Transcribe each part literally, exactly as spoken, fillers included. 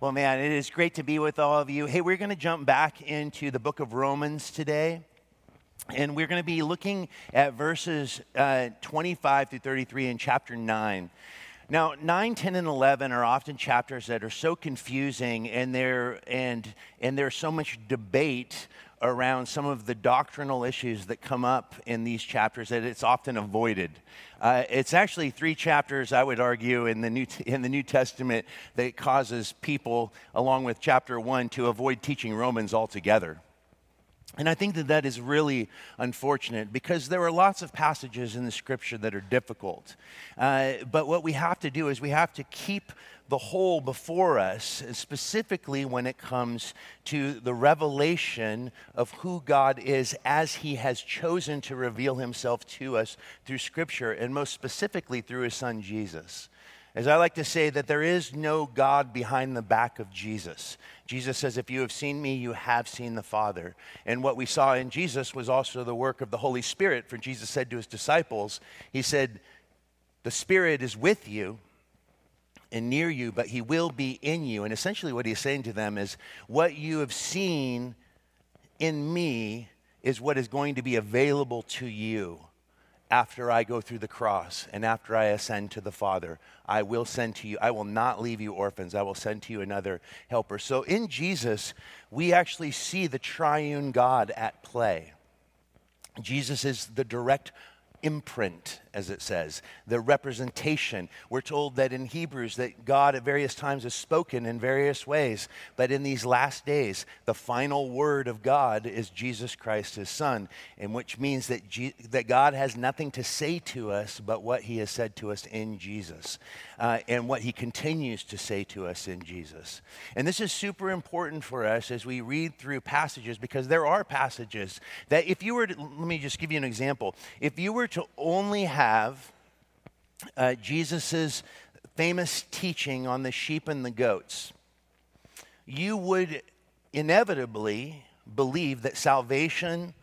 Well, man, it is great to be with all of you. Hey, we're going to jump back into the book of Romans today, and we're going to be looking at verses uh, twenty-five through thirty-three in chapter nine. Now, nine, ten, and eleven are often chapters that are so confusing, and there and and there's so much debate around some of the doctrinal issues that come up in these chapters that it's often avoided. Uh, it's actually three chapters, I would argue, in the New in the New Testament that causes people, along with chapter one, to avoid teaching Romans altogether. And I think that that is really unfortunate because there are lots of passages in the Scripture that are difficult. Uh, but what we have to do is we have to keep the whole before us, specifically when it comes to the revelation of who God is as He has chosen to reveal Himself to us through Scripture, and most specifically through His Son, Jesus. As I like to say, that there is no God behind the back of Jesus. Jesus says, if you have seen me, you have seen the Father. And what we saw in Jesus was also the work of the Holy Spirit. For Jesus said to His disciples, He said, the Spirit is with you and near you, but He will be in you. And essentially what He's saying to them is, what you have seen in me is what is going to be available to you. After I go through the cross and after I ascend to the Father, I will send to you, I will not leave you orphans, I will send to you another helper. So in Jesus, we actually see the triune God at play. Jesus is the direct imprint, as it says, the representation. We're told that in Hebrews that God at various times has spoken in various ways, but in these last days, the final word of God is Jesus Christ, His Son, and which means that G- that God has nothing to say to us but what He has said to us in Jesus, uh, and what He continues to say to us in Jesus. And this is super important for us as we read through passages, because there are passages that if you were to, let me just give you an example, if you were to only have uh, Jesus's famous teaching on the sheep and the goats, you would inevitably believe that salvation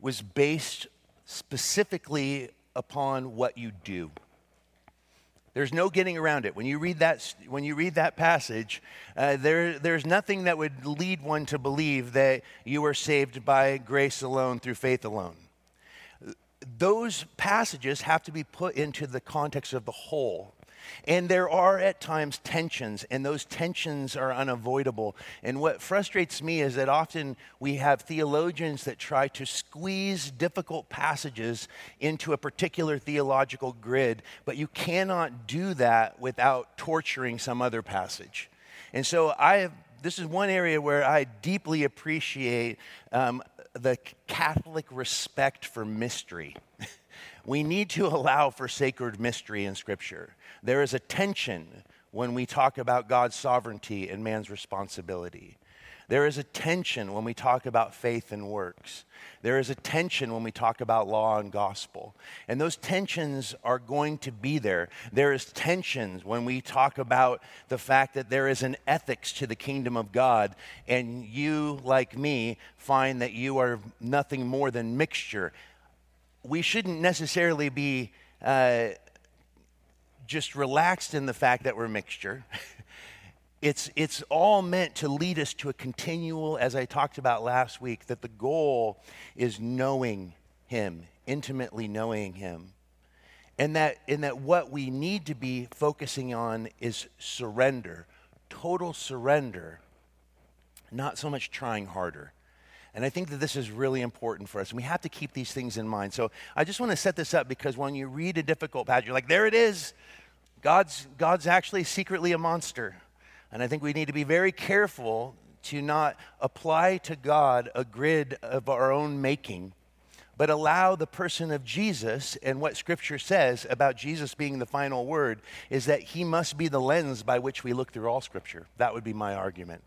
was based specifically upon what you do. There's no getting around it. When you read that, when you read that passage, uh, there there's nothing that would lead one to believe that you are saved by grace alone through faith alone. Those passages have to be put into the context of the whole. And there are at times tensions, and those tensions are unavoidable. And what frustrates me is that often we have theologians that try to squeeze difficult passages into a particular theological grid, but you cannot do that without torturing some other passage. And so I have, this is one area where I deeply appreciate um, the Catholic respect for mystery. We need to allow for sacred mystery in Scripture. There is a tension when we talk about God's sovereignty and man's responsibility. There is a tension when we talk about faith and works. There is a tension when we talk about law and gospel. And those tensions are going to be there. There is tensions when we talk about the fact that there is an ethics to the kingdom of God, and you, like me, find that you are nothing more than mixture. We shouldn't necessarily be uh, just relaxed in the fact that we're mixture. It's it's all meant to lead us to a continual, as I talked about last week, that the goal is knowing Him, intimately knowing Him. And that, and that what we need to be focusing on is surrender, total surrender, not so much trying harder. And I think that this is really important for us. And we have to keep these things in mind. So I just want to set this up because when you read a difficult passage, you're like, there it is. God's God's actually secretly a monster. And I think we need to be very careful to not apply to God a grid of our own making, but allow the person of Jesus and what Scripture says about Jesus being the final word is that He must be the lens by which we look through all Scripture. That would be my argument.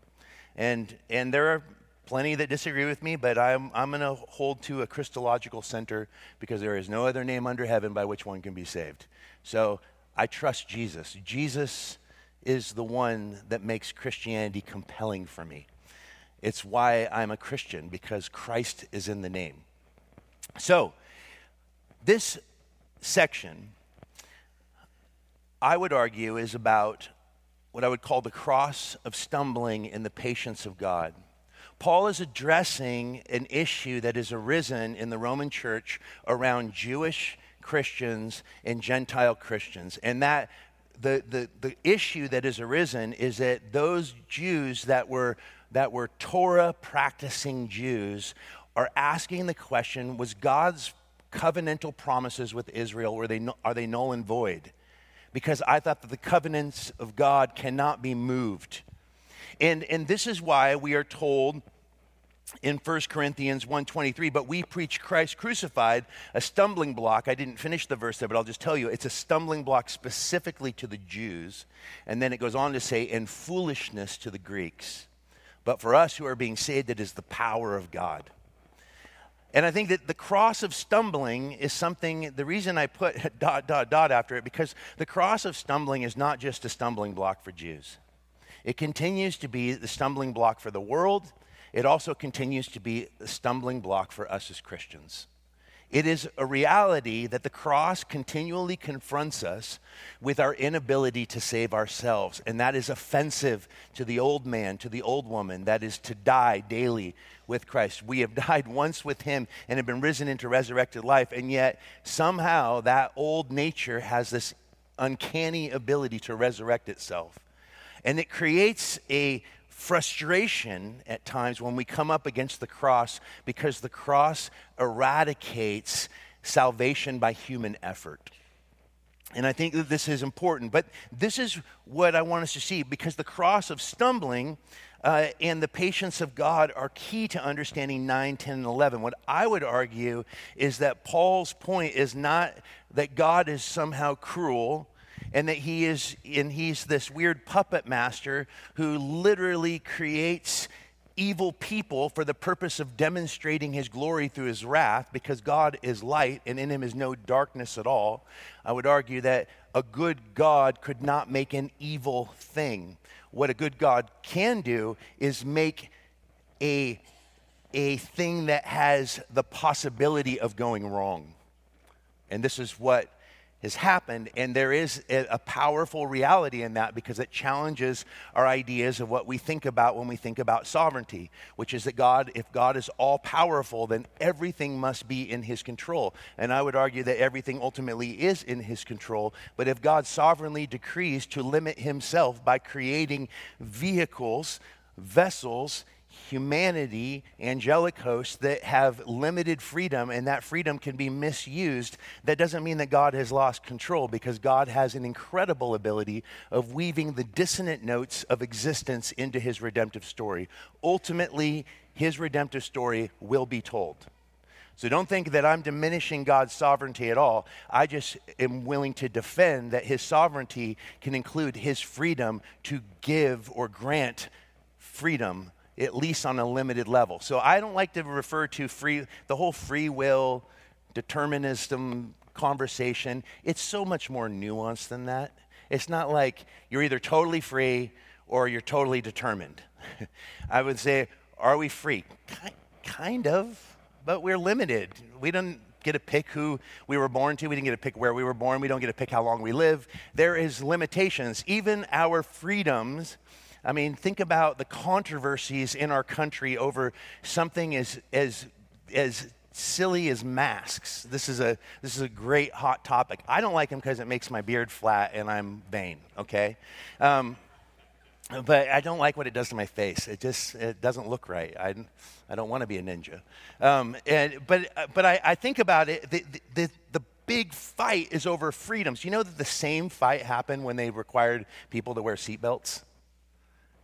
And and there are plenty that disagree with me, but I'm I'm going to hold to a Christological center because there is no other name under heaven by which one can be saved. So I trust Jesus. Jesus is the one that makes Christianity compelling for me. It's why I'm a Christian, because Christ is in the name. So, this section, I would argue, is about what I would call the cross of stumbling in the patience of God. Paul is addressing an issue that has arisen in the Roman church around Jewish Christians and Gentile Christians. And that the, the, the issue that has arisen is that those Jews that were, that were Torah-practicing Jews are asking the question, was God's covenantal promises with Israel, were they, are they null and void? Because I thought that the covenants of God cannot be moved. And, and this is why we are told in First Corinthians one twenty-three, but we preach Christ crucified, a stumbling block. I didn't finish the verse there, but I'll just tell you, it's a stumbling block specifically to the Jews. And then it goes on to say, and foolishness to the Greeks. But for us who are being saved, it is the power of God. And I think that the cross of stumbling is something, the reason I put dot, dot, dot after it, because the cross of stumbling is not just a stumbling block for Jews. It continues to be the stumbling block for the world. It also continues to be the stumbling block for us as Christians. It is a reality that the cross continually confronts us with our inability to save ourselves. And that is offensive to the old man, to the old woman. That is to die daily with Christ. We have died once with him and have been risen into resurrected life. And yet somehow that old nature has this uncanny ability to resurrect itself. And it creates a frustration at times when we come up against the cross, because the cross eradicates salvation by human effort. And I think that this is important, but this is what I want us to see, because the cross of stumbling uh, and the patience of God are key to understanding nine, ten, and eleven. What I would argue is that Paul's point is not that God is somehow cruel, and that he is, and he's this weird puppet master who literally creates evil people for the purpose of demonstrating his glory through his wrath, because God is light and in him is no darkness at all. I would argue that a good God could not make an evil thing. What a good God can do is make a, a thing that has the possibility of going wrong. And this is what has happened, and there is a powerful reality in that, because it challenges our ideas of what we think about when we think about sovereignty, which is that God, if God is all-powerful, then everything must be in his control. And I would argue that everything ultimately is in his control, but if God sovereignly decrees to limit himself by creating vehicles, vessels, humanity, angelic hosts that have limited freedom, and that freedom can be misused, that doesn't mean that God has lost control, because God has an incredible ability of weaving the dissonant notes of existence into his redemptive story. Ultimately, his redemptive story will be told. So don't think that I'm diminishing God's sovereignty at all. I just am willing to defend that his sovereignty can include his freedom to give or grant freedom, at least on a limited level. So I don't like to refer to free, the whole free will, determinism conversation. It's so much more nuanced than that. It's not like you're either totally free or you're totally determined. I would say, are we free? Kind of, but we're limited. We don't get to pick who we were born to. We didn't get to pick where we were born. We don't get to pick how long we live. There is limitations. Even our freedoms, I mean, think about the controversies in our country over something as as as silly as masks. This is a this is a great hot topic. I don't like them because it makes my beard flat and I'm vain. Okay, um, but I don't like what it does to my face. It just it doesn't look right. I I don't want to be a ninja. Um, and but but I, I think about it. The the, the big fight is over freedoms. You know that the same fight happened when they required people to wear seatbelts.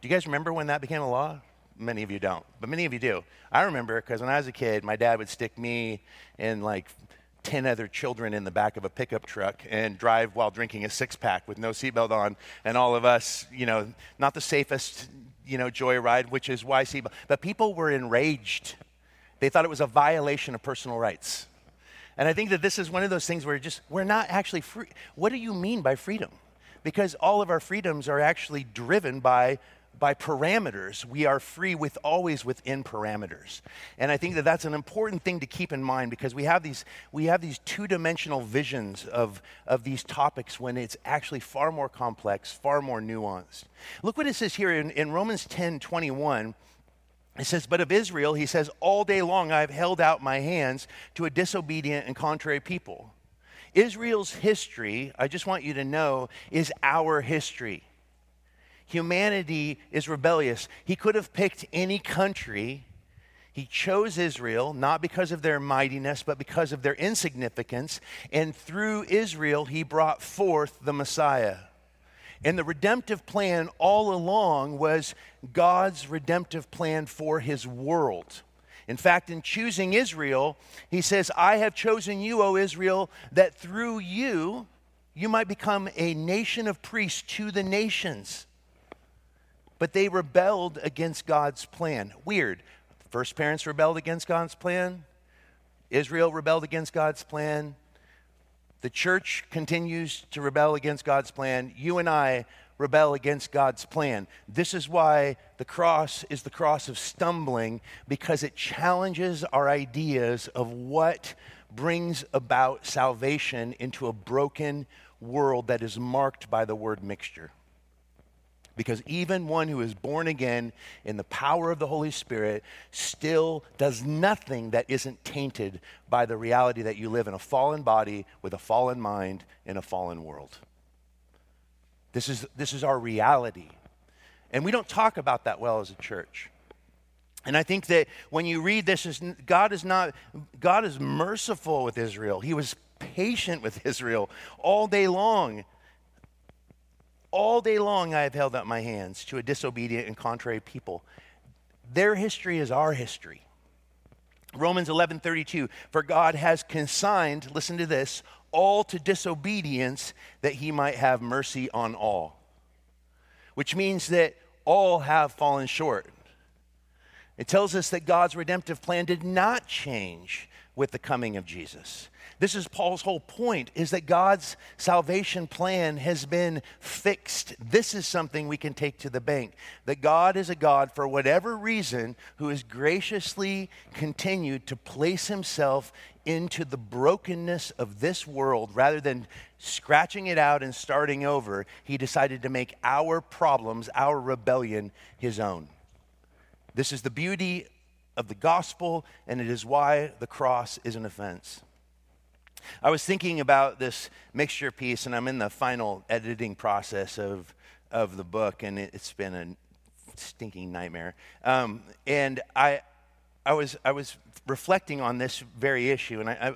Do you guys remember when that became a law? Many of you don't, but many of you do. I remember because when I was a kid, my dad would stick me and like ten other children in the back of a pickup truck and drive while drinking a six-pack with no seatbelt on, and all of us, you know, not the safest, you know, joyride, which is why seatbelt. But people were enraged. They thought it was a violation of personal rights. And I think that this is one of those things where just we're not actually free. What do you mean by freedom? Because all of our freedoms are actually driven by by parameters, we are free with always within parameters. And I think that that's an important thing to keep in mind, because we have these we have these two-dimensional visions of, of these topics when it's actually far more complex, far more nuanced. Look what it says here in, in Romans ten twenty-one. It says, but of Israel, he says, all day long I've held out my hands to a disobedient and contrary people. Israel's history, I just want you to know, is our history. Humanity is rebellious. He could have picked any country. He chose Israel, not because of their mightiness, but because of their insignificance. And through Israel, he brought forth the Messiah. And the redemptive plan all along was God's redemptive plan for his world. In fact, in choosing Israel, he says, I have chosen you, O Israel, that through you, you might become a nation of priests to the nations. But they rebelled against God's plan. Weird. First parents rebelled against God's plan. Israel rebelled against God's plan. The church continues to rebel against God's plan. You and I rebel against God's plan. This is why the cross is the cross of stumbling, because it challenges our ideas of what brings about salvation into a broken world that is marked by the word mixture. Because even one who is born again in the power of the Holy Spirit still does nothing that isn't tainted by the reality that you live in a fallen body with a fallen mind in a fallen world. This is, this is our reality. And we don't talk about that well as a church. And I think that when you read this, is God is not, God is merciful with Israel. He was patient with Israel all day long. All day long I have held up my hands to a disobedient and contrary people. Their history is our history. Romans eleven thirty-two, for God has consigned, listen to this, all to disobedience that he might have mercy on all. Which means that all have fallen short. It tells us that God's redemptive plan did not change with the coming of Jesus. This is Paul's whole point, is that God's salvation plan has been fixed. This is something we can take to the bank, that God is a God, for whatever reason, who has graciously continued to place himself into the brokenness of this world. Rather than scratching it out and starting over, he decided to make our problems, our rebellion, his own. This is the beauty of the gospel, and it is why the cross is an offense. I was thinking about this mixture piece, and I'm in the final editing process of of the book, and it, it's been a stinking nightmare. Um, and I, I was I was reflecting on this very issue, and I,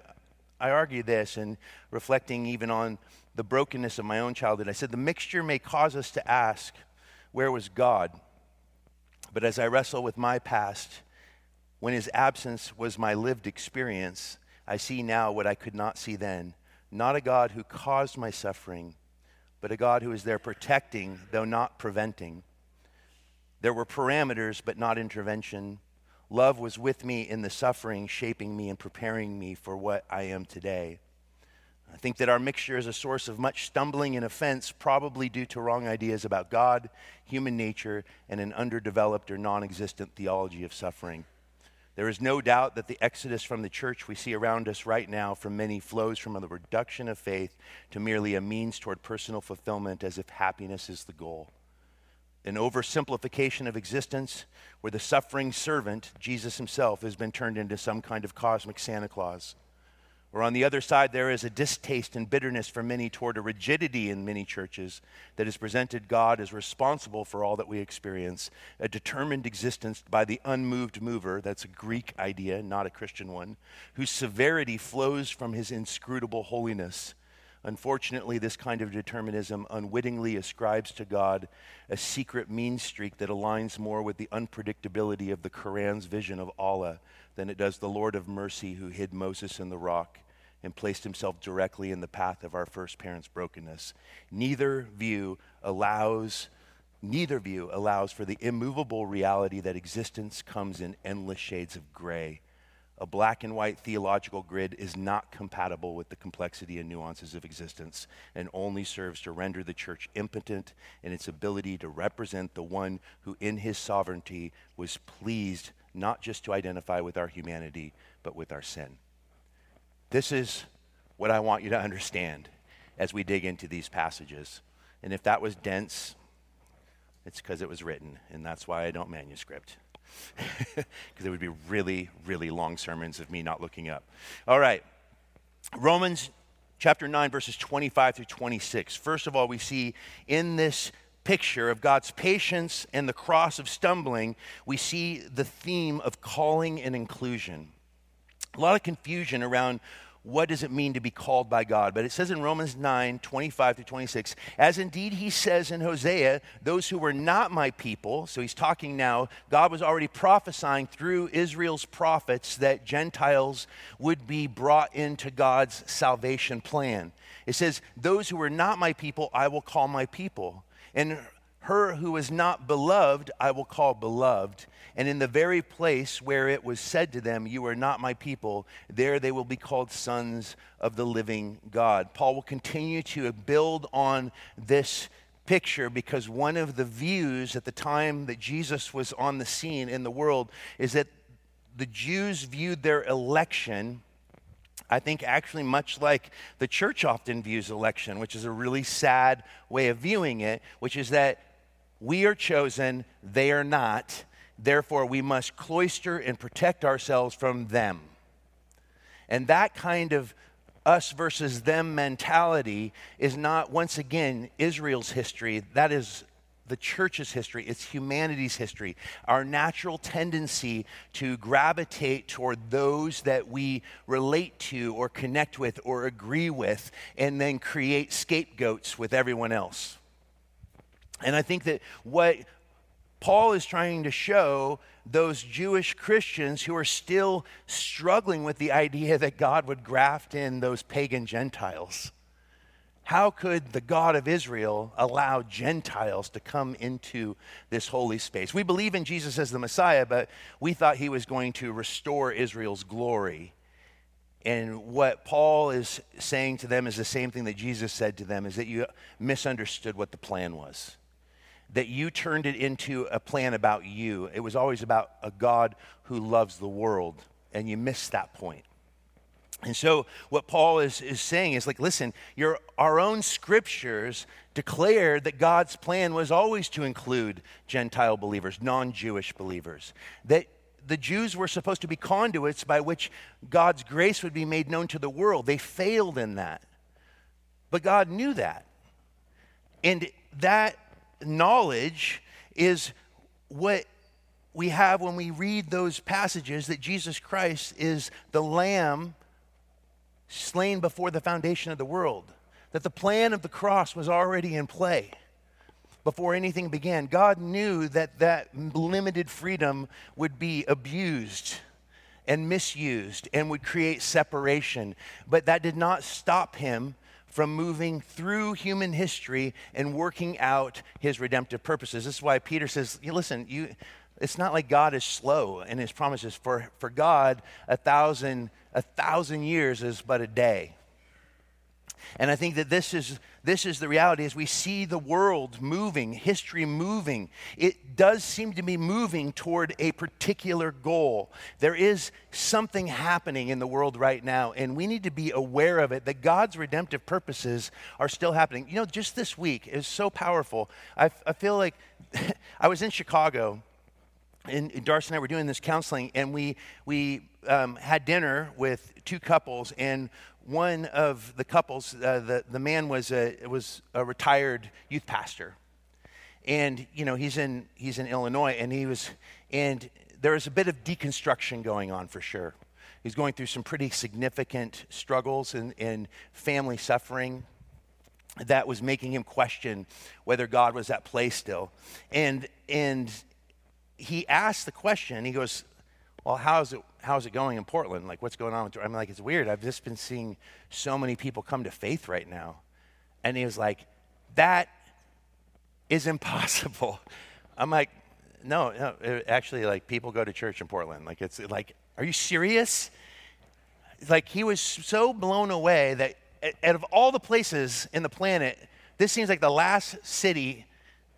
I I argue this, and reflecting even on the brokenness of my own childhood. I said the mixture may cause us to ask, where was God? But as I wrestle with my past, when his absence was my lived experience, I see now what I could not see then. Not a God who caused my suffering, but a God who is there protecting, though not preventing. There were parameters, but not intervention. Love was with me in the suffering, shaping me and preparing me for what I am today. I think that our mixture is a source of much stumbling and offense, probably due to wrong ideas about God, human nature, and an underdeveloped or non-existent theology of suffering. There is no doubt that the exodus from the church we see around us right now from many flows from the reduction of faith to merely a means toward personal fulfillment, as if happiness is the goal. An oversimplification of existence where the suffering servant, Jesus himself, has been turned into some kind of cosmic Santa Claus. Or on the other side, there is a distaste and bitterness for many toward a rigidity in many churches that has presented God as responsible for all that we experience, a determined existence by the unmoved mover, that's a Greek idea, not a Christian one, whose severity flows from his inscrutable holiness. Unfortunately, this kind of determinism unwittingly ascribes to God a secret mean streak that aligns more with the unpredictability of the Quran's vision of Allah than it does the Lord of mercy who hid Moses in the rock and placed himself directly in the path of our first parents' brokenness. Neither view allows, neither view allows for the immovable reality that existence comes in endless shades of gray. a black and white theological grid is not compatible with the complexity and nuances of existence and only serves to render the church impotent in its ability to represent the one who in his sovereignty was pleased not just to identify with our humanity, but with our sin. This is what I want you to understand as we dig into these passages. And if that was dense, it's because it was written, and that's why I don't manuscript. Because it would be really, really long sermons of me not looking up. All right, Romans chapter nine, verses twenty-five through twenty-six. First of all, we see in this picture of God's patience and the cross of stumbling, we see the theme of calling and inclusion. A lot of confusion around what does it mean to be called by God? But it says in Romans nine, twenty-five through twenty-six, as indeed he says in Hosea, those who were not my people, so he's talking now, God was already prophesying through Israel's prophets that Gentiles would be brought into God's salvation plan. It says, those who were not my people, I will call my people. And her who is not beloved, I will call beloved. And in the very place where it was said to them, you are not my people, there they will be called sons of the living God. Paul will continue to build on this picture because one of the views at the time that Jesus was on the scene in the world is that the Jews viewed their election, I think actually much like the church often views election, which is a really sad way of viewing it, which is that we are chosen, they are not. Therefore, we must cloister and protect ourselves from them. And that kind of us versus them mentality is not, once again, Israel's history. That is the church's history. It's humanity's history. Our natural tendency to gravitate toward those that we relate to or connect with or agree with and then create scapegoats with everyone else. And I think that what Paul is trying to show those Jewish Christians who are still struggling with the idea that God would graft in those pagan Gentiles. How could the God of Israel allow Gentiles to come into this holy space? We believe in Jesus as the Messiah, but we thought he was going to restore Israel's glory. And what Paul is saying to them is the same thing that Jesus said to them, is that you misunderstood what the plan was. That you turned it into a plan about you. It was always about a God who loves the world, and you missed that point. And so what Paul is, is saying is like, listen, your, our own scriptures declare that God's plan was always to include Gentile believers, non-Jewish believers, that the Jews were supposed to be conduits by which God's grace would be made known to the world. They failed in that. But God knew that. And that knowledge is what we have when we read those passages that Jesus Christ is the Lamb slain before the foundation of the world, that the plan of the cross was already in play before anything began. God knew that that limited freedom would be abused and misused and would create separation, but that did not stop him from moving through human history and working out his redemptive purposes. This is why Peter says, listen, you, it's not like God is slow in his promises. For, for God, a thousand, a thousand years is but a day. And I think that this is this is the reality as we see the world moving, history moving. It does seem to be moving toward a particular goal. There is something happening in the world right now, and we need to be aware of it, that God's redemptive purposes are still happening. You know, just this week, it was so powerful. I, I feel like I was in Chicago, and Darcy and I were doing this counseling, and we, we um, had dinner with two couples, and one of the couples, uh, the, the man was a, was a retired youth pastor. And, you know, he's in he's in Illinois, and he was, and there was a bit of deconstruction going on for sure. He's going through some pretty significant struggles and, and family suffering that was making him question whether God was at play still. And and he asked the question, he goes, well, how's it how's it going in Portland? Like, what's going on with, I'm like, it's weird. I've just been seeing so many people come to faith right now. And he was like, that is impossible. I'm like, no, no. It, actually, like, people go to church in Portland. Like, it's like, are you serious? Like, he was so blown away that out of all the places in the planet, this seems like the last city.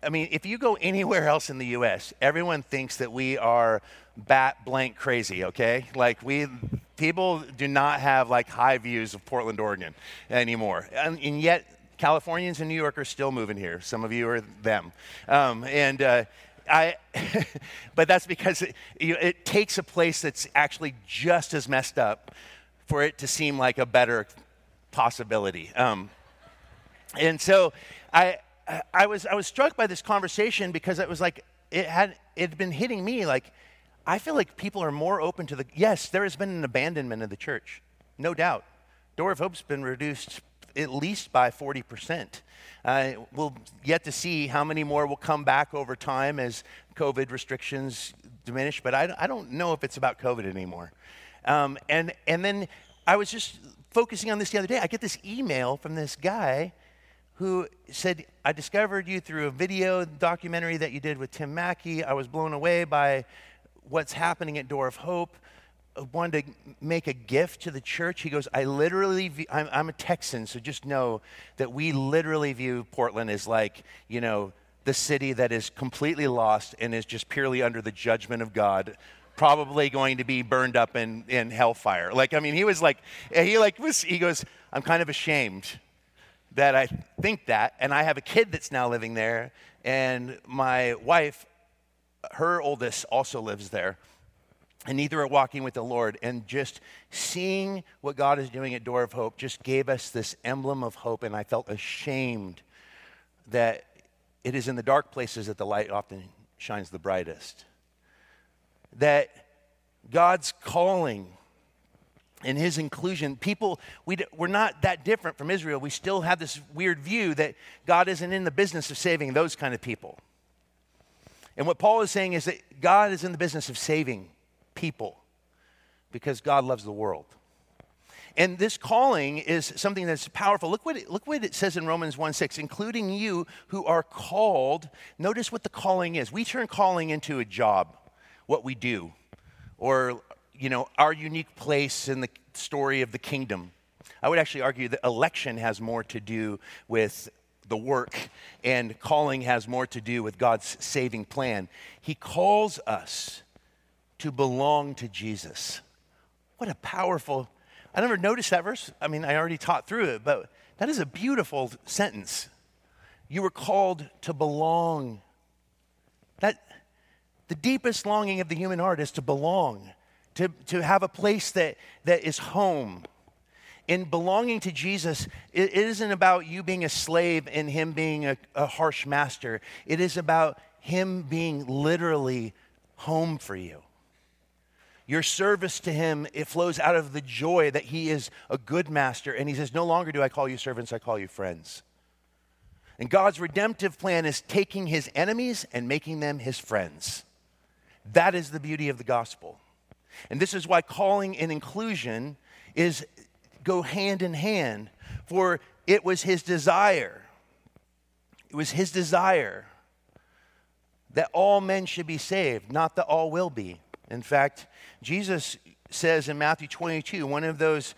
I mean, if you go anywhere else in the U S, everyone thinks that we are bat blank crazy, okay? Like, we, people do not have, like, high views of Portland, Oregon anymore. And, and yet, Californians and New Yorkers still moving here. Some of you are them. Um, and uh, I, but that's because it, it takes a place that's actually just as messed up for it to seem like a better possibility. Um, and so I, I was I was struck by this conversation because it was like it had it had been hitting me like I feel like people are more open to the yes there has been an abandonment of the church, no doubt. Door of Hope's been reduced at least by forty percent. Uh, we'll yet to see how many more will come back over time as COVID restrictions diminish, but I, I don't know if it's about COVID anymore. Um, and and then I was just focusing on this the other day. I get this email from this guy who said, I discovered you through a video documentary that you did with Tim Mackey. I was blown away by what's happening at Door of Hope. I wanted to make a gift to the church. He goes, I literally, view, I'm, I'm a Texan, so just know that we literally view Portland as like, you know, the city that is completely lost and is just purely under the judgment of God, probably going to be burned up in, in hellfire. Like, I mean, he was like, he like, he goes, I'm kind of ashamed that I think that, and I have a kid that's now living there, and my wife, her oldest, also lives there, and neither are walking with the Lord, and just seeing what God is doing at Door of Hope just gave us this emblem of hope, and I felt ashamed that it is in the dark places that the light often shines the brightest, that God's calling in his inclusion, people, we, we're not that different from Israel. We still have this weird view that God isn't in the business of saving those kind of people. And what Paul is saying is that God is in the business of saving people because God loves the world. And this calling is something that's powerful. Look what it, look what it says in Romans one six, including you who are called. Notice what the calling is. We turn calling into a job, what we do, or you know, our unique place in the story of the kingdom. I would actually argue that election has more to do with the work and calling has more to do with God's saving plan. He calls us to belong to Jesus. What a powerful, I never noticed that verse. I mean, I already taught through it, but that is a beautiful sentence. You were called to belong. That, the deepest longing of the human heart is to belong. To, to have a place that, that is home. In belonging to Jesus, it, it isn't about you being a slave and him being a, a harsh master. It is about him being literally home for you. Your service to him, it flows out of the joy that he is a good master. And he says, no longer do I call you servants, I call you friends. And God's redemptive plan is taking his enemies and making them his friends. That is the beauty of the gospel. And this is why calling and inclusion is go hand in hand, for it was his desire. It was his desire that all men should be saved, not that all will be. In fact, Jesus says in Matthew twenty-two, one of those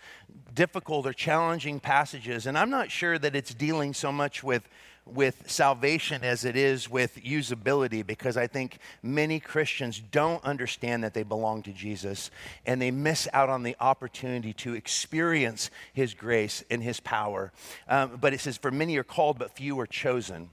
difficult or challenging passages, and I'm not sure that it's dealing so much with with salvation as it is with usability, because I think many Christians don't understand that they belong to Jesus and they miss out on the opportunity to experience his grace and his power. Um, but it says, for many are called, but few are chosen.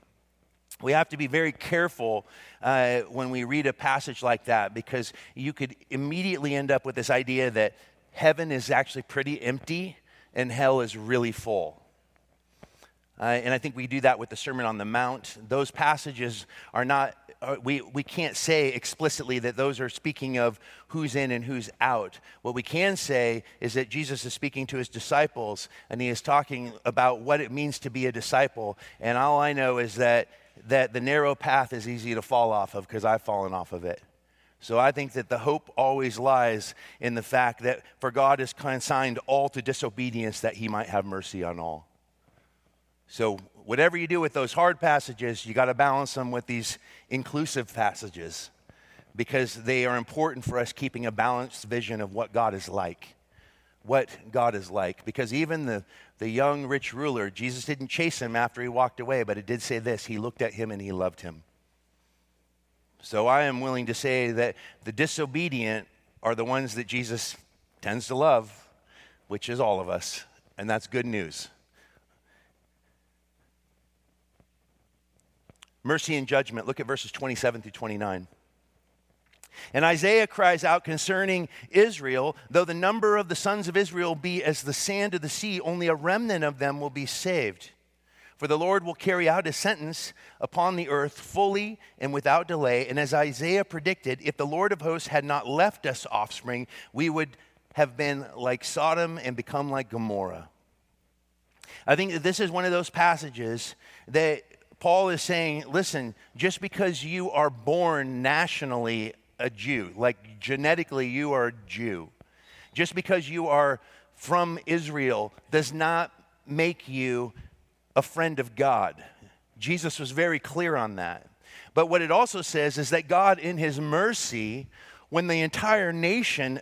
We have to be very careful uh, when we read a passage like that, because you could immediately end up with this idea that heaven is actually pretty empty and hell is really full. Uh, and I think we do that with the Sermon on the Mount. Those passages are not, uh, we, we can't say explicitly that those are speaking of who's in and who's out. What we can say is that Jesus is speaking to his disciples, and he is talking about what it means to be a disciple. And all I know is that, that the narrow path is easy to fall off of, because I've fallen off of it. So I think that the hope always lies in the fact that for God has consigned all to disobedience that he might have mercy on all. So whatever you do with those hard passages, you got to balance them with these inclusive passages because they are important for us keeping a balanced vision of what God is like. What God is like. Because even the, the young rich ruler, Jesus didn't chase him after he walked away, but it did say this: he looked at him and he loved him. So I am willing to say that the disobedient are the ones that Jesus tends to love, which is all of us, and that's good news. Mercy and judgment. Look at verses twenty-seven through twenty-nine. And Isaiah cries out concerning Israel, though the number of the sons of Israel be as the sand of the sea, only a remnant of them will be saved. For the Lord will carry out his sentence upon the earth fully and without delay. And as Isaiah predicted, if the Lord of hosts had not left us offspring, we would have been like Sodom and become like Gomorrah. I think that this is one of those passages that Paul is saying, listen, just because you are born nationally a Jew, like genetically you are a Jew, just because you are from Israel does not make you a friend of God. Jesus was very clear on that. But what it also says is that God, in his mercy, when the entire nation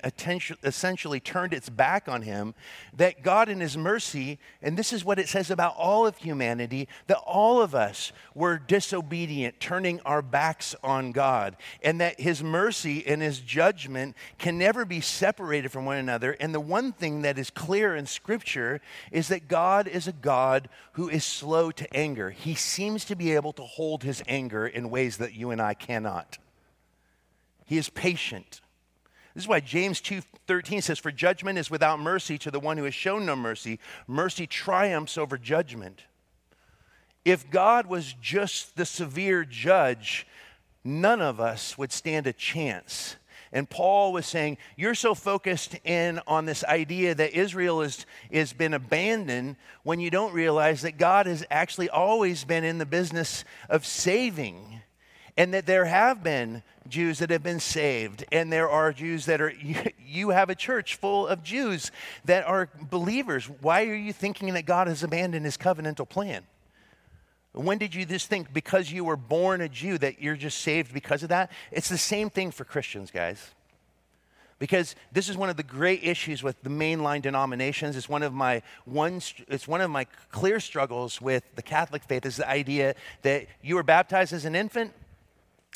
essentially turned its back on him, that God in his mercy, and this is what it says about all of humanity, that all of us were disobedient, turning our backs on God, and that his mercy and his judgment can never be separated from one another. And the one thing that is clear in Scripture is that God is a God who is slow to anger. He seems to be able to hold his anger in ways that you and I cannot. He is patient. This is why James two thirteen says, "For judgment is without mercy to the one who has shown no mercy. Mercy triumphs over judgment." If God was just the severe judge, none of us would stand a chance. And Paul was saying, you're so focused in on this idea that Israel is, is been abandoned when you don't realize that God has actually always been in the business of saving. And that there have been Jews that have been saved. And there are Jews that are, you, you have a church full of Jews that are believers. Why are you thinking that God has abandoned his covenantal plan? When did you just think because you were born a Jew that you're just saved because of that? It's the same thing for Christians, guys. Because this is one of the great issues with the mainline denominations. It's one of my one. It's one of my clear struggles with the Catholic faith is the idea that you were baptized as an infant,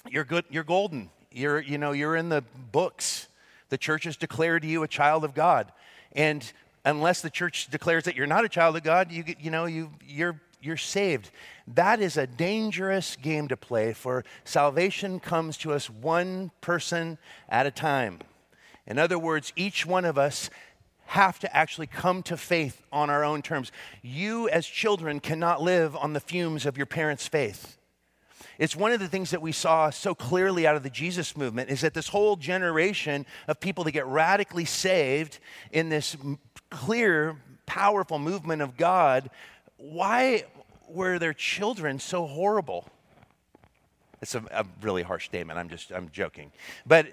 You're good. You're golden. You're, you know, you're in the books. The church has declared you a child of God, and unless the church declares that you're not a child of God, you you know you you're you're saved. That is a dangerous game to play. For salvation comes to us one person at a time. In other words, each one of us have to actually come to faith on our own terms. You, as children, cannot live on the fumes of your parents' faith. It's one of the things that we saw so clearly out of the Jesus movement is that this whole generation of people that get radically saved in this clear, powerful movement of God, why were their children so horrible? It's a, a really harsh statement. I'm just, I'm joking. But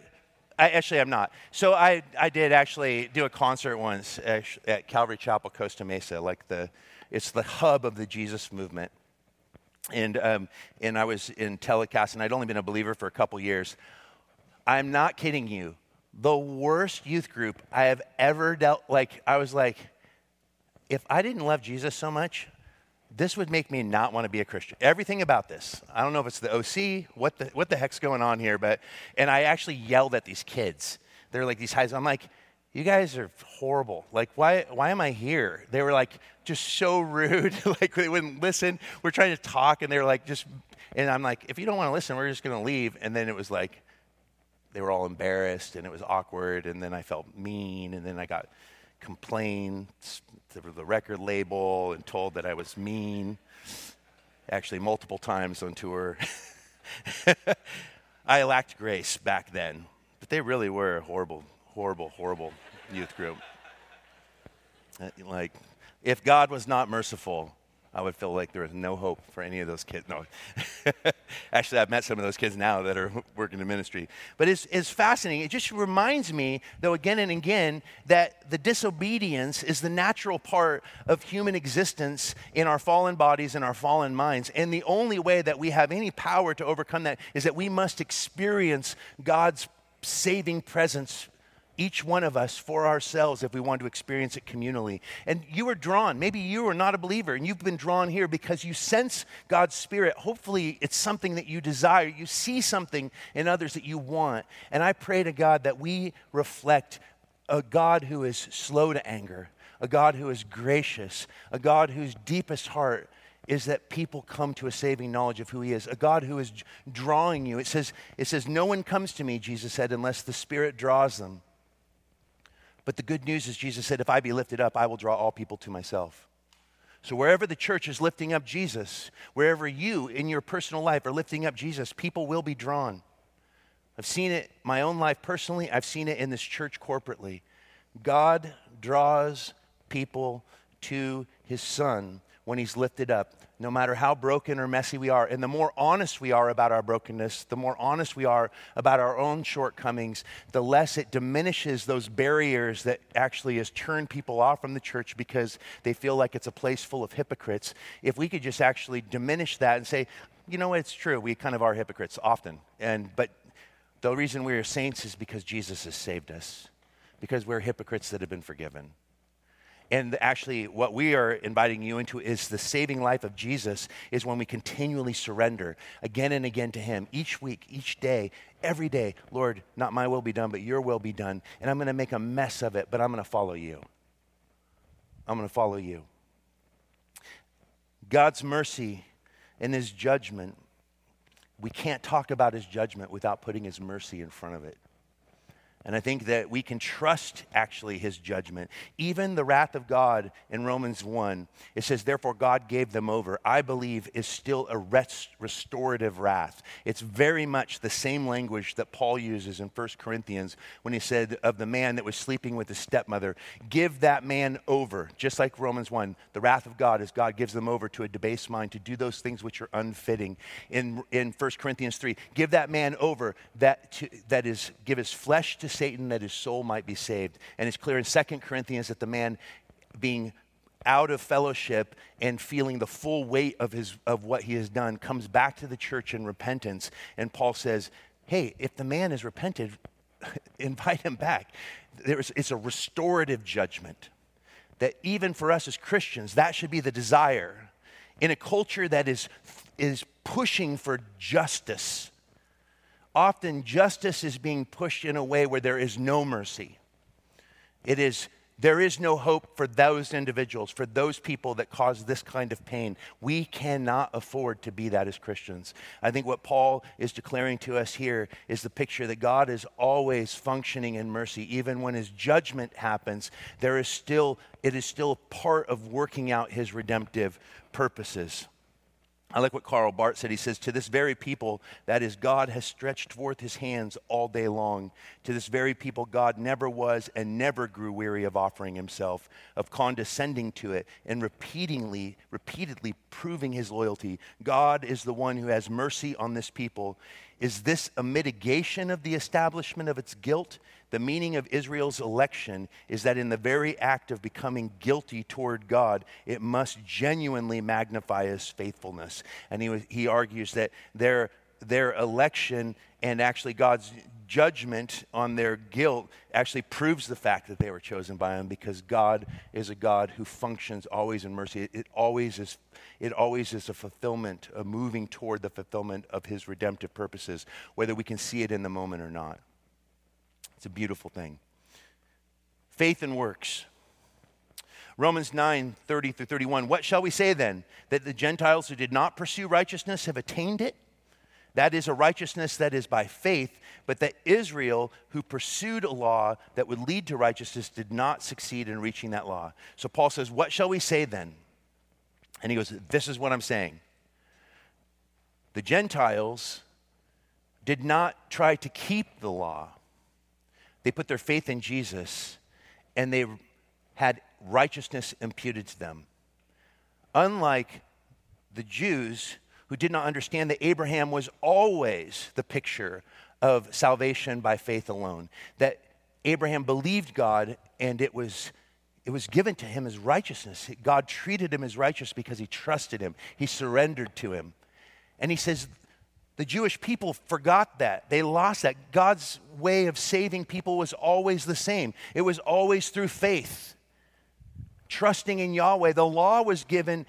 I, actually, I'm not. So I, I did actually do a concert once at Calvary Chapel, Costa Mesa. Like the, it's the hub of the Jesus movement. And um, and I was in telecast, and I'd only been a believer for a couple years. I'm not kidding you. The worst youth group I have ever dealt, like, I was like, if I didn't love Jesus so much, this would make me not want to be a Christian. Everything about this. I don't know if it's the O C, what the what the heck's going on here, but, and I actually yelled at these kids. They're like these highs. I'm like, you guys are horrible. Like, why why am I here? They were like just so rude. Like, they wouldn't listen. We're trying to talk, and they were like just, and I'm like, if you don't want to listen, we're just going to leave. And then it was like, they were all embarrassed, and it was awkward, and then I felt mean, and then I got complained to the record label and told that I was mean, actually multiple times on tour. I lacked grace back then, but they really were horrible. Horrible, horrible youth group. Like, if God was not merciful, I would feel like there was no hope for any of those kids. No. Actually, I've met some of those kids now that are working in ministry. But it's, it's fascinating. It just reminds me, though, again and again, that the disobedience is the natural part of human existence in our fallen bodies and our fallen minds. And the only way that we have any power to overcome that is that we must experience God's saving presence, each one of us, for ourselves, if we want to experience it communally. And you are drawn. Maybe you are not a believer, and you've been drawn here because you sense God's Spirit. Hopefully, it's something that you desire. You see something in others that you want. And I pray to God that we reflect a God who is slow to anger, a God who is gracious, a God whose deepest heart is that people come to a saving knowledge of who he is, a God who is drawing you. It says, it says, no one comes to me, Jesus said, unless the Spirit draws them. But the good news is Jesus said, if I be lifted up, I will draw all people to myself. So wherever the church is lifting up Jesus, wherever you in your personal life are lifting up Jesus, people will be drawn. I've seen it in my own life personally. I've seen it in this church corporately. God draws people to his Son when he's lifted up, no matter how broken or messy we are. And the more honest we are about our brokenness, the more honest we are about our own shortcomings, the less it diminishes those barriers that actually has turned people off from the church because they feel like it's a place full of hypocrites. If we could just actually diminish that and say, you know, it's true, we kind of are hypocrites often. And but the reason we are saints is because Jesus has saved us, because we're hypocrites that have been forgiven. And actually, what we are inviting you into is the saving life of Jesus is when we continually surrender again and again to him, each week, each day, every day. Lord, not my will be done, but your will be done. And I'm going to make a mess of it, but I'm going to follow you. I'm going to follow you. God's mercy and his judgment. We can't talk about his judgment without putting his mercy in front of it. And I think that we can trust, actually, his judgment. Even the wrath of God in Romans one, it says, therefore God gave them over, I believe is still a rest, restorative wrath. It's very much the same language that Paul uses in First Corinthians when he said of the man that was sleeping with his stepmother, give that man over. Just like Romans one, the wrath of God is God gives them over to a debased mind to do those things which are unfitting. In, in First Corinthians three, give that man over, that to, that is, give his flesh to Satan that his soul might be saved. And it's clear in Second Corinthians that the man being out of fellowship and feeling the full weight of his of what he has done comes back to the church in repentance. And Paul says, hey, if the man has repented, invite him back. There is, it's a restorative judgment that even for us as Christians, that should be the desire. In a culture that is is pushing for justice, often justice is being pushed in a way where there is no mercy. It is, there is no hope for those individuals, for those people that cause this kind of pain. We cannot afford to be that as Christians. I think what Paul is declaring to us here is the picture that God is always functioning in mercy. Even when his judgment happens, there is still, it is still part of working out his redemptive purposes. I like what Karl Barth said. He says, to this very people, that is, God has stretched forth his hands all day long. To this very people, God never was and never grew weary of offering himself, of condescending to it, and repeatedly, repeatedly proving his loyalty. God is the one who has mercy on this people. Is this a mitigation of the establishment of its guilt? The meaning of Israel's election is that in the very act of becoming guilty toward God, it must genuinely magnify his faithfulness. And he, he argues that their, their election and actually God's judgment on their guilt actually proves the fact that they were chosen by him, because God is a God who functions always in mercy. It, it always is it always is a fulfillment, a moving toward the fulfillment of his redemptive purposes, whether we can see it in the moment or not. It's a beautiful thing. Faith and works. Romans nine, thirty through thirty-one. What shall we say then? That the Gentiles who did not pursue righteousness have attained it? That is a righteousness that is by faith, but that Israel, who pursued a law that would lead to righteousness, did not succeed in reaching that law. So Paul says, what shall we say then? And he goes, this is what I'm saying. The Gentiles did not try to keep the law. They put their faith in Jesus, and they had righteousness imputed to them. Unlike the Jews who did not understand that Abraham was always the picture of salvation by faith alone, that Abraham believed God and it was It was given to him as righteousness. God treated him as righteous because he trusted him. He surrendered to him. And he says, the Jewish people forgot that. They lost that. God's way of saving people was always the same. It was always through faith. Trusting in Yahweh. The law was given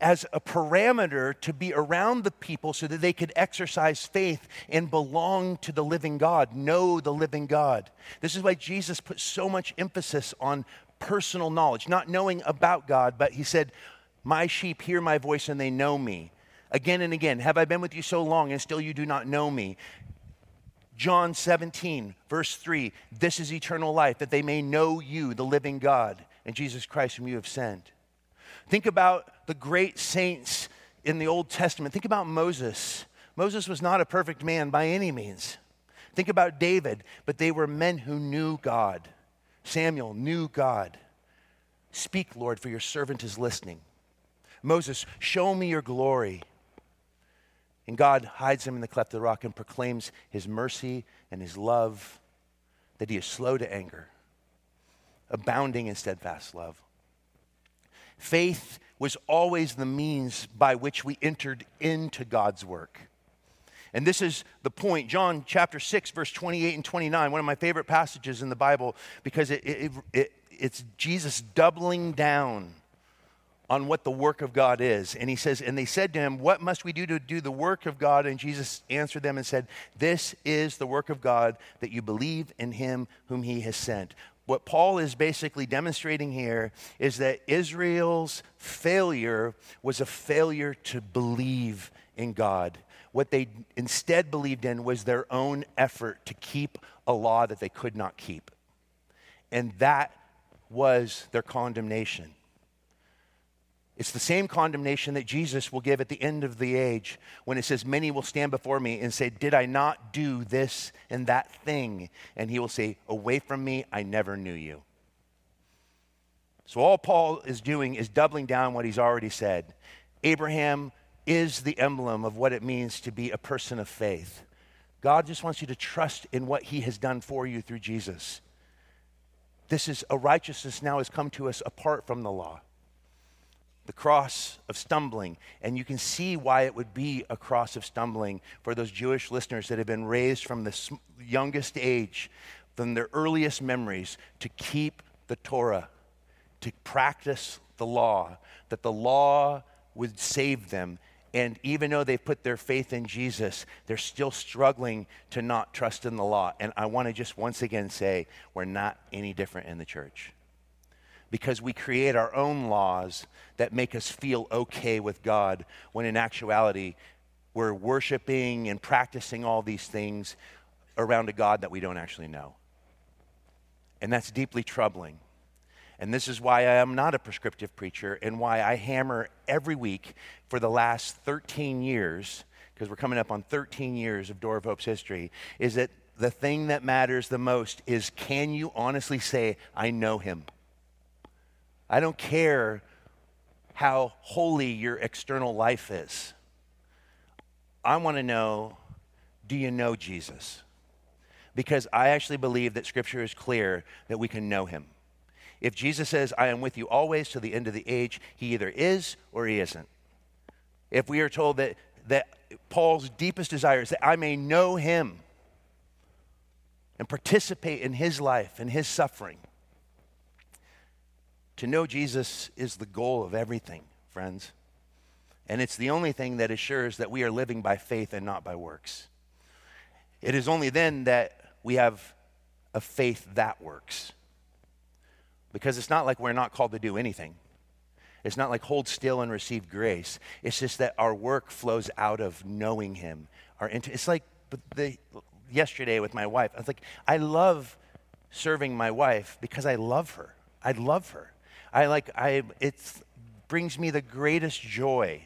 as a parameter to be around the people so that they could exercise faith and belong to the living God, know the living God. This is why Jesus put so much emphasis on personal knowledge, not knowing about God, but he said, my sheep hear my voice and they know me. Again and again, have I been with you so long and still you do not know me? John seventeen, verse three, this is eternal life, that they may know you, the living God, and Jesus Christ whom you have sent. Think about the great saints in the Old Testament. Think about Moses. Moses was not a perfect man by any means. Think about David, but they were men who knew God. Samuel knew God. Speak, Lord, for your servant is listening. Moses, show me your glory. And God hides him in the cleft of the rock and proclaims his mercy and his love, that he is slow to anger, abounding in steadfast love. Faith was always the means by which we entered into God's work. And this is the point, John chapter six, verse twenty-eight and twenty-nine, one of my favorite passages in the Bible, because it, it, it, it's Jesus doubling down on what the work of God is. And he says, and they said to him, what must we do to do the work of God? And Jesus answered them and said, this is the work of God, that you believe in him whom he has sent. What Paul is basically demonstrating here is that Israel's failure was a failure to believe in God. What they instead believed in was their own effort to keep a law that they could not keep. And that was their condemnation. It's the same condemnation that Jesus will give at the end of the age when it says, many will stand before me and say, did I not do this and that thing? And he will say, away from me, I never knew you. So all Paul is doing is doubling down what he's already said. Abraham is the emblem of what it means to be a person of faith. God just wants you to trust in what he has done for you through Jesus. This is a righteousness now has come to us apart from the law. The cross of stumbling. And you can see why it would be a cross of stumbling for those Jewish listeners that have been raised from the youngest age, from their earliest memories, to keep the Torah, to practice the law, that the law would save them. And even though they've put their faith in Jesus, they're still struggling to not trust in the law. And I want to just once again say, we're not any different in the church. Because we create our own laws that make us feel okay with God, when in actuality, we're worshiping and practicing all these things around a God that we don't actually know. And that's deeply troubling. And this is why I am not a prescriptive preacher, and why I hammer every week for the last thirteen years, because we're coming up on thirteen years of Door of Hope's history, is that the thing that matters the most is, can you honestly say, I know him? I don't care how holy your external life is. I want to know, do you know Jesus? Because I actually believe that Scripture is clear that we can know him. If Jesus says, I am with you always to the end of the age, he either is or he isn't. If we are told that, that Paul's deepest desire is that I may know him and participate in his life and his suffering. To know Jesus is the goal of everything, friends. And it's the only thing that assures that we are living by faith and not by works. It is only then that we have a faith that works. Because it's not like we're not called to do anything. It's not like hold still and receive grace. It's just that our work flows out of knowing him. Our int- it's like the, yesterday with my wife. I was like, I love serving my wife because I love her. I love her. I like, I, it brings me the greatest joy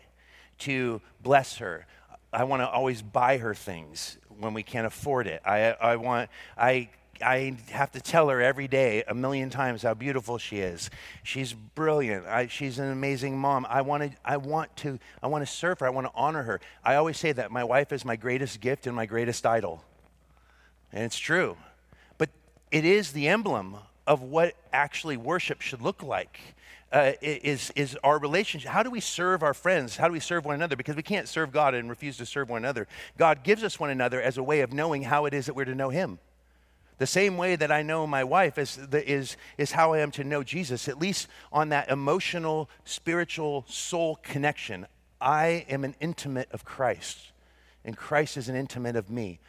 to bless her. I want to always buy her things when we can't afford it. I, I want, I I have to tell her every day a million times how beautiful she is. She's brilliant. I, she's an amazing mom. I want to, I want to, I want to serve her. I want to honor her. I always say that my wife is my greatest gift and my greatest idol, and it's true. But it is the emblem of what actually worship should look like. Uh, is is our relationship. How do we serve our friends? How do we serve one another? Because we can't serve God and refuse to serve one another. God gives us one another as a way of knowing how it is that we're to know Him. The same way that I know my wife is the, is is how I am to know Jesus, at least on that emotional, spiritual, soul connection. I am an intimate of Christ, and Christ is an intimate of me.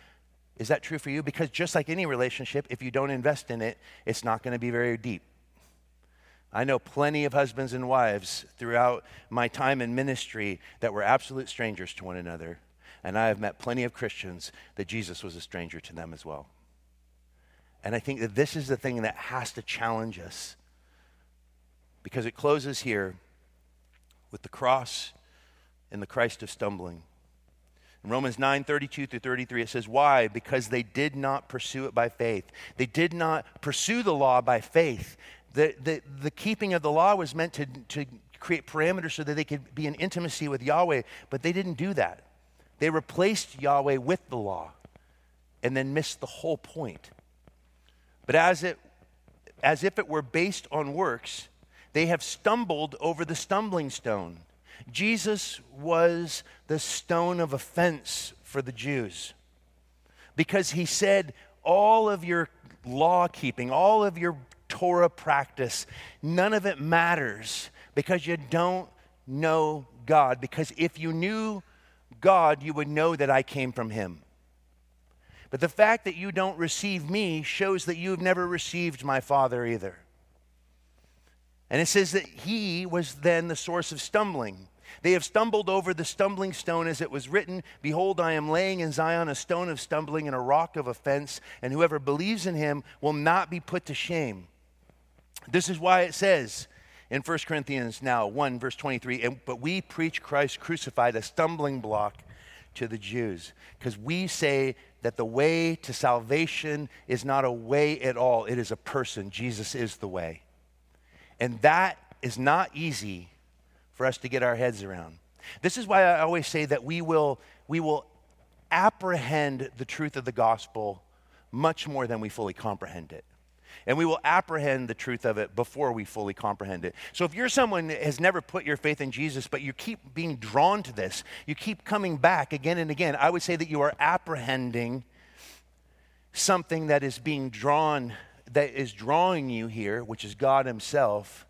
Is that true for you? Because just like any relationship, if you don't invest in it, it's not going to be very deep. I know plenty of husbands and wives throughout my time in ministry that were absolute strangers to one another, and I have met plenty of Christians that Jesus was a stranger to them as well. And I think that this is the thing that has to challenge us, because it closes here with the cross and the Christ of stumbling. In Romans nine, thirty-two through thirty-three, it says, why? Because they did not pursue it by faith. They did not pursue the law by faith. The, the, the keeping of the law was meant to, to create parameters so that they could be in intimacy with Yahweh, but they didn't do that. They replaced Yahweh with the law and then missed the whole point. But as it, as if it were based on works, they have stumbled over the stumbling stone. Jesus was the stone of offense for the Jews because he said, all of your law keeping, all of your Torah practice, none of it matters because you don't know God. Because if you knew God, you would know that I came from him. But the fact that you don't receive me shows that you've never received my Father either. And it says that he was then the source of stumbling. They have stumbled over the stumbling stone, as it was written, behold, I am laying in Zion a stone of stumbling and a rock of offense, and whoever believes in him will not be put to shame. This is why it says in First Corinthians now one, verse twenty-three, and, but we preach Christ crucified, a stumbling block to the Jews, because we say that the way to salvation is not a way at all. It is a person. Jesus is the way. And that is not easy for us to get our heads around. This is why I always say that we will, we will apprehend the truth of the gospel much more than we fully comprehend it. And we will apprehend the truth of it before we fully comprehend it. So if you're someone that has never put your faith in Jesus, but you keep being drawn to this, you keep coming back again and again, I would say that you are apprehending something that is being drawn, that is drawing you here, which is God himself.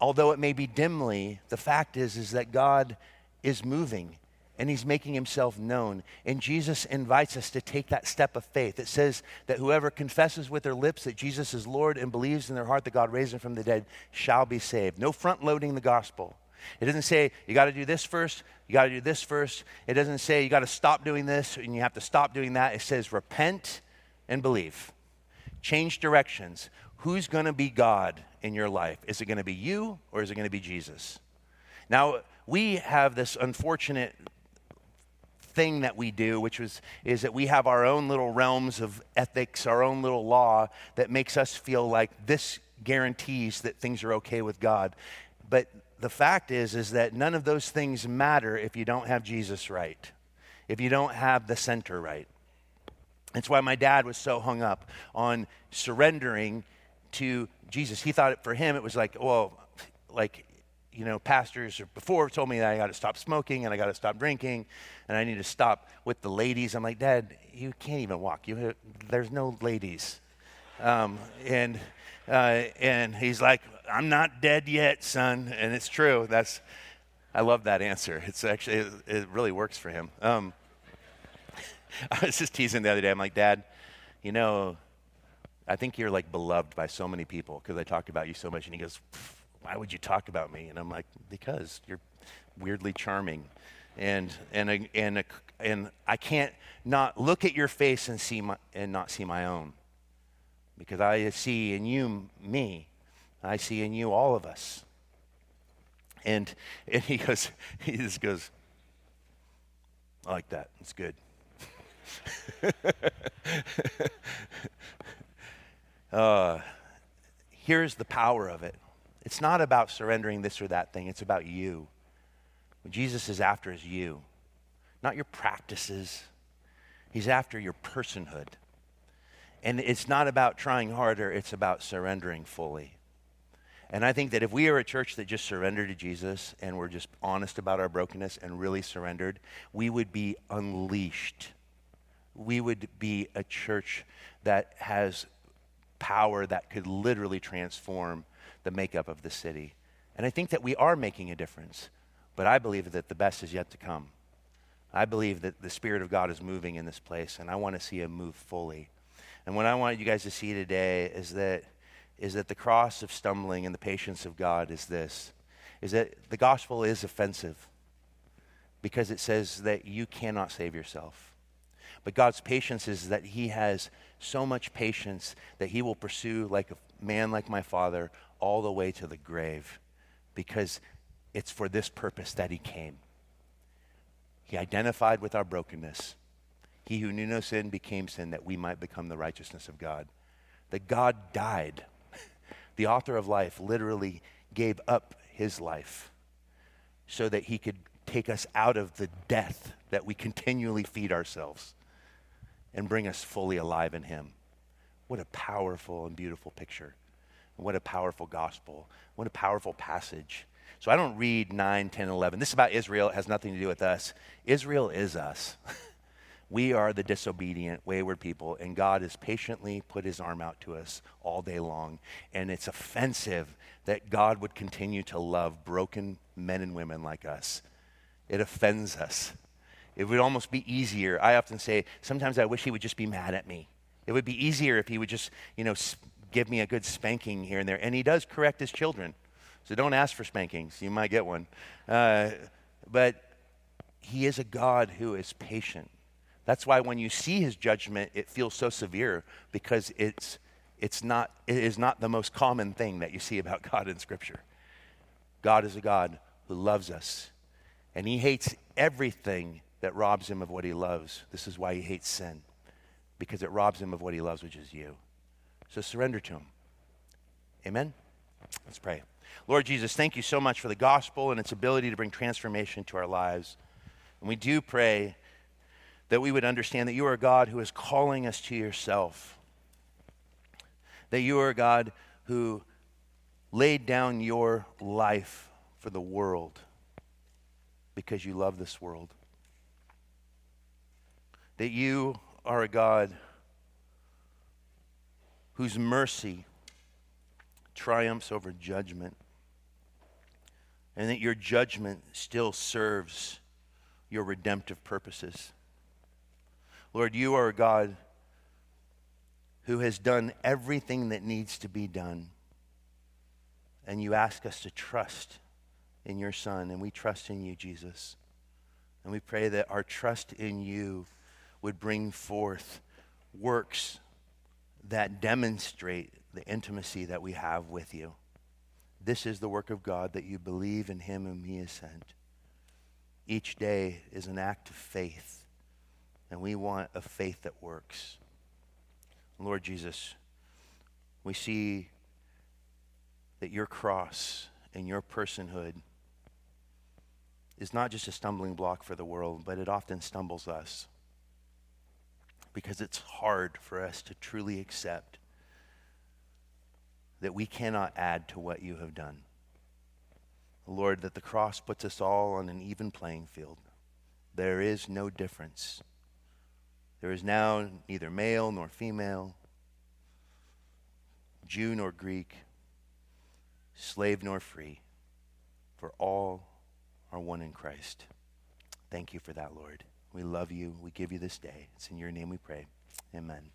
Although it may be dimly, the fact is, is that God is moving. And he's making himself known. And Jesus invites us to take that step of faith. It says that whoever confesses with their lips that Jesus is Lord and believes in their heart that God raised him from the dead shall be saved. No front-loading the gospel. It doesn't say you got to do this first, you got to do this first. It doesn't say you got to stop doing this and you have to stop doing that. It says repent and believe. Change directions. Who's going to be God in your life? Is it going to be you or is it going to be Jesus? Now, we have this unfortunate thing that we do, which was, is that we have our own little realms of ethics, our own little law that makes us feel like this guarantees that things are okay with God. But the fact is, is that none of those things matter if you don't have Jesus right, if you don't have the center right. That's why my dad was so hung up on surrendering to Jesus. He thought for him it was like, well, like, you know, pastors before told me that I got to stop smoking and I got to stop drinking and I need to stop with the ladies. I'm like, Dad, you can't even walk. You, there's no ladies. Um, and uh, and he's like, I'm not dead yet, son. And it's true. That's, I love that answer. It's actually, it, it really works for him. Um, I was just teasing the other day. I'm like, Dad, you know, I think you're like beloved by so many people because I talk about you so much. And he goes, why would you talk about me? And I'm like, because you're weirdly charming. And and and and I can't not look at your face and see my, and not see my own. Because I see in you me. I see in you all of us. And and he goes, he just goes, I like that. It's good. Uh, here's the power of it. It's not about surrendering this or that thing. It's about you. What Jesus is after is you, not your practices. He's after your personhood. And it's not about trying harder. It's about surrendering fully. And I think that if we are a church that just surrendered to Jesus and we're just honest about our brokenness and really surrendered, we would be unleashed. We would be a church that has power that could literally transform the makeup of the city. And I think that we are making a difference, but I believe that the best is yet to come. I believe that the Spirit of God is moving in this place, and I want to see Him move fully. And what I want you guys to see today is that is that the cross of stumbling and the patience of God is this, is that the gospel is offensive because it says that you cannot save yourself. But God's patience is that He has so much patience that He will pursue like a man like my father all the way to the grave, because it's for this purpose that He came. He identified with our brokenness. He who knew no sin became sin that we might become the righteousness of God. That God died. The author of life literally gave up His life so that He could take us out of the death that we continually feed ourselves and bring us fully alive in Him. What a powerful and beautiful picture. What a powerful gospel. What a powerful passage. So I don't read nine, ten, eleven. This is about Israel. It has nothing to do with us. Israel is us. We are the disobedient, wayward people, and God has patiently put His arm out to us all day long. And it's offensive that God would continue to love broken men and women like us. It offends us. It would almost be easier. I often say, sometimes I wish He would just be mad at me. It would be easier if He would just, you know, give me a good spanking here and there. And He does correct His children. So don't ask for spankings. You might get one. Uh, but He is a God who is patient. That's why when you see His judgment, it feels so severe, because it's it's not it is not the most common thing that you see about God in Scripture. God is a God who loves us, and He hates everything that robs Him of what He loves. This is why He hates sin, because it robs Him of what He loves, which is you. So surrender to Him. Amen? Let's pray. Lord Jesus, thank You so much for the gospel and its ability to bring transformation to our lives. And we do pray that we would understand that You are a God who is calling us to Yourself. That You are a God who laid down Your life for the world because You love this world. That You are a God whose mercy triumphs over judgment. And that Your judgment still serves Your redemptive purposes. Lord, You are a God who has done everything that needs to be done. And You ask us to trust in Your Son, and we trust in You, Jesus. And we pray that our trust in You would bring forth works that demonstrate the intimacy that we have with You. This is the work of God, that you believe in Him whom He has sent. Each day is an act of faith. And we want a faith that works. Lord Jesus, we see that Your cross and Your personhood is not just a stumbling block for the world, but it often stumbles us, because it's hard for us to truly accept that we cannot add to what You have done. Lord, that the cross puts us all on an even playing field. There is no difference. There is now neither male nor female, Jew nor Greek, slave nor free, for all are one in Christ. Thank You for that, Lord. We love You. We give You this day. It's in Your name we pray. Amen.